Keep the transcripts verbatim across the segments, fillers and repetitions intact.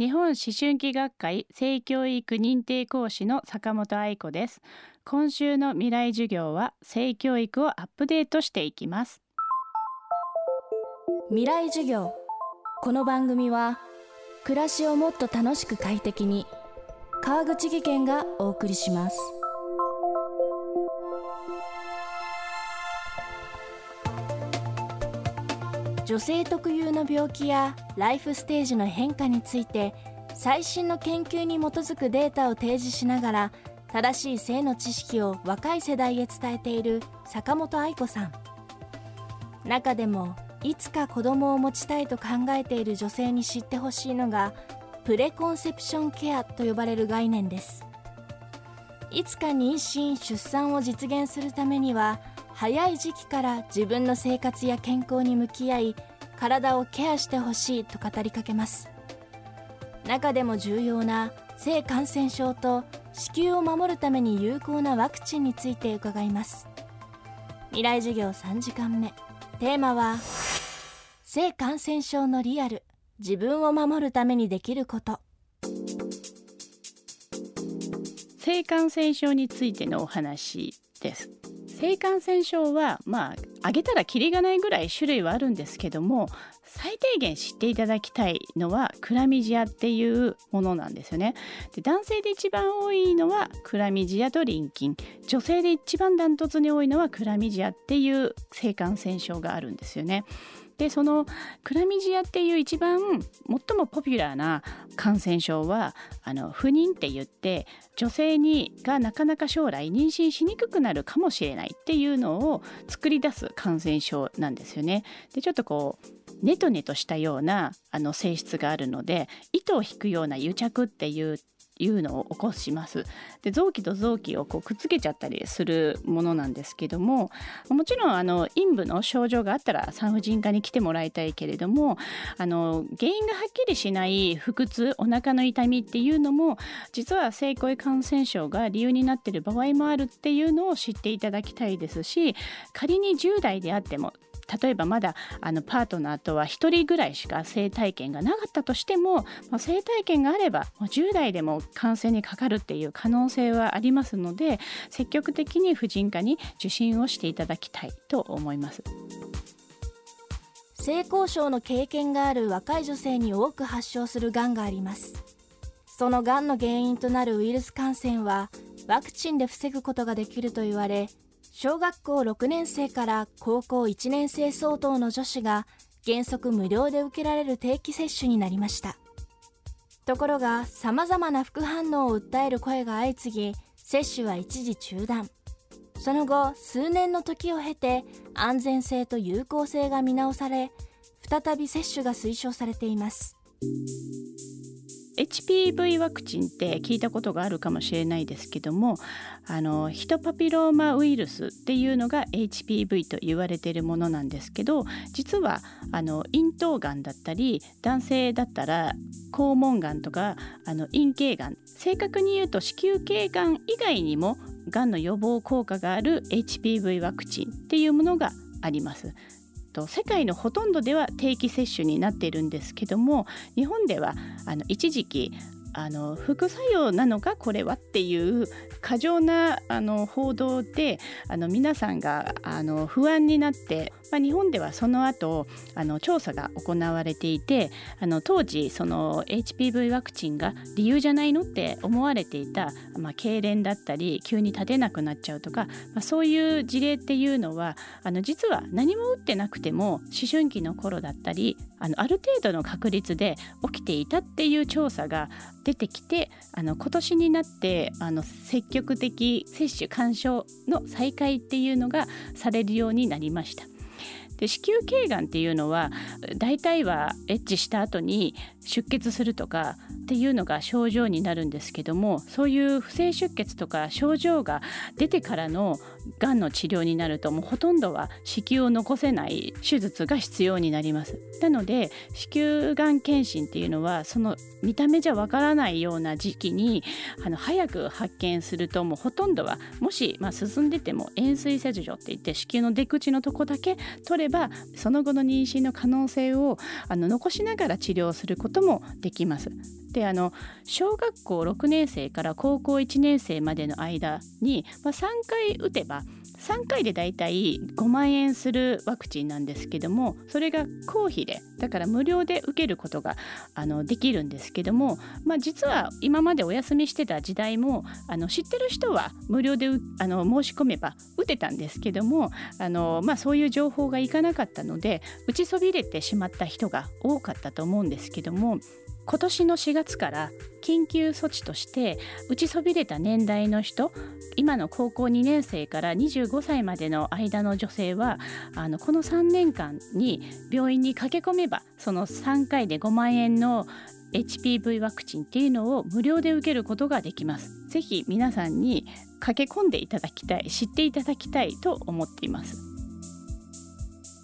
日本思春期学会性教育認定講師の坂本愛子です。今週の未来授業は性教育をアップデートしていきます。未来授業。この番組は暮らしをもっと楽しく快適に、川口義賢がお送りします。女性特有の病気やライフステージの変化について、最新の研究に基づくデータを提示しながら、正しい性の知識を若い世代へ伝えている坂本愛子さん。中でもいつか子供を持ちたいと考えている女性に知ってほしいのがプレコンセプションケアと呼ばれる概念です。いつか妊娠・出産を実現するためには、早い時期から自分の生活や健康に向き合い、体をケアしてほしいと語りかけます。中でも重要な性感染症と子宮を守るために有効なワクチンについて伺います。未来授業さんじかんめ、テーマは性感染症のリアル、自分を守るためにできること。性感染症についてのお話です。性感染症は、まあ、挙げたらキリがないぐらい種類はあるんですけども、最低限知っていただきたいのはクラミジアっていうものなんですよね。で、男性で一番多いのはクラミジアと淋菌、女性で一番ダントツに多いのはクラミジアっていう性感染症があるんですよね。で、そのクラミジアっていう一番最もポピュラーな感染症は、あの不妊って言って、女性にがなかなか将来妊娠しにくくなるかもしれないっていうのを作り出す感染症なんですよね。で、ちょっとこうネトネトしたようなあの性質があるので、糸を引くような癒着っていういうのを起こします。で、臓器と臓器をこうくっつけちゃったりするものなんですけども、もちろんあの陰部の症状があったら産婦人科に来てもらいたいけれども、あの原因がはっきりしない腹痛、お腹の痛みっていうのも実は性行為感染症が理由になっている場合もあるっていうのを知っていただきたいですし、仮にじゅうだいであっても、例えばまだあのパートナーとはひとりぐらいしか性体験がなかったとしても、性体験があればじゅうだいでも感染にかかるっていう可能性はありますので、積極的に婦人科に受診をしていただきたいと思います。性交渉の経験がある若い女性に多く発症するがんがあります。そのがんの原因となるウイルス感染はワクチンで防ぐことができると言われ、小学校ろくねん生から高校いちねん生相当の女子が原則無料で受けられる定期接種になりました。ところが、さまざまな副反応を訴える声が相次ぎ、接種は一時中断。その後、数年の時を経て安全性と有効性が見直され、再び接種が推奨されています。エイチピーブイ ワクチンって聞いたことがあるかもしれないですけども、あのヒトパピローマウイルスっていうのが エイチピーブイ と言われているものなんですけど、実はあの咽頭がんだったり、男性だったら肛門がんとか、あの陰茎がん、正確に言うと子宮頸がん以外にもがんの予防効果がある エイチピーブイ ワクチンっていうものがあります。世界のほとんどでは定期接種になっているんですけども、日本ではあの一時期あの副作用なのかこれはっていう過剰なあの報道で、あの皆さんがあの不安になって、まあ、日本ではその後あの調査が行われていて、あの当時その エイチピーブイ ワクチンが理由じゃないのって思われていた、まあ、痙攣だったり急に立てなくなっちゃうとか、まあ、そういう事例っていうのはあの実は何も打ってなくても思春期の頃だったり、あのある程度の確率で起きていたっていう調査が出てきて、あの今年になってあの積極的接種勧奨の再開っていうのがされるようになりました。で、子宮頸がんっていうのは大体はエッチした後に出血するとかっていうのが症状になるんですけども、そういう不正出血とか症状が出てからのがんの治療になると、もうほとんどは子宮を残せない手術が必要になります。なので子宮がん検診っていうのは、その見た目じゃわからないような時期にあの早く発見すると、もうほとんどはもし、まあ、進んでても円錐切除って言って、子宮の出口のとこだけ取ればばその後の妊娠の可能性をあの残しながら治療することもできます。であの小学校ろくねん生から高校いちねん生までの間に、まあ、さんかい打てばさんかいでだいたいごまんえんするワクチンなんですけども、それが公費でだから無料で受けることがあのできるんですけども、まあ、実は今までお休みしてた時代もあの知ってる人は無料であの申し込めば打てたんですけども、あの、まあ、そういう情報がいかなかったので打ちそびれてしまった人が多かったと思うんですけども、今年のしがつから緊急措置として打ちそびれた年代の人、今の高校にねん生からにじゅうごさいまでの間の女性はあのこのさんねんかんに病院に駆け込めばそのさんかいでごまんえんのエイチピーブイ ワクチンっていうのを無料で受けることができます。ぜひ皆さんに駆け込んでいただきたい、知っていただきたいと思っています。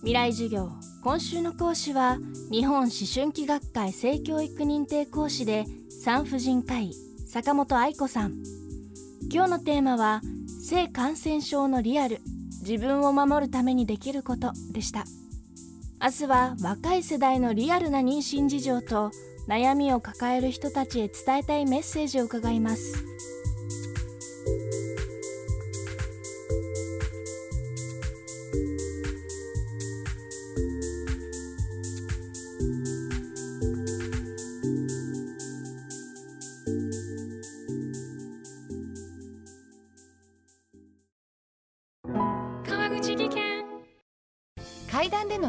未来授業、今週の講師は日本思春期学会性教育認定講師で産婦人科医坂本愛子さん。今日のテーマは性感染症のリアル、自分を守るためにできることでした。明日は若い世代のリアルな妊娠事情と悩みを抱える人たちへ伝えたいメッセージを伺います。階段での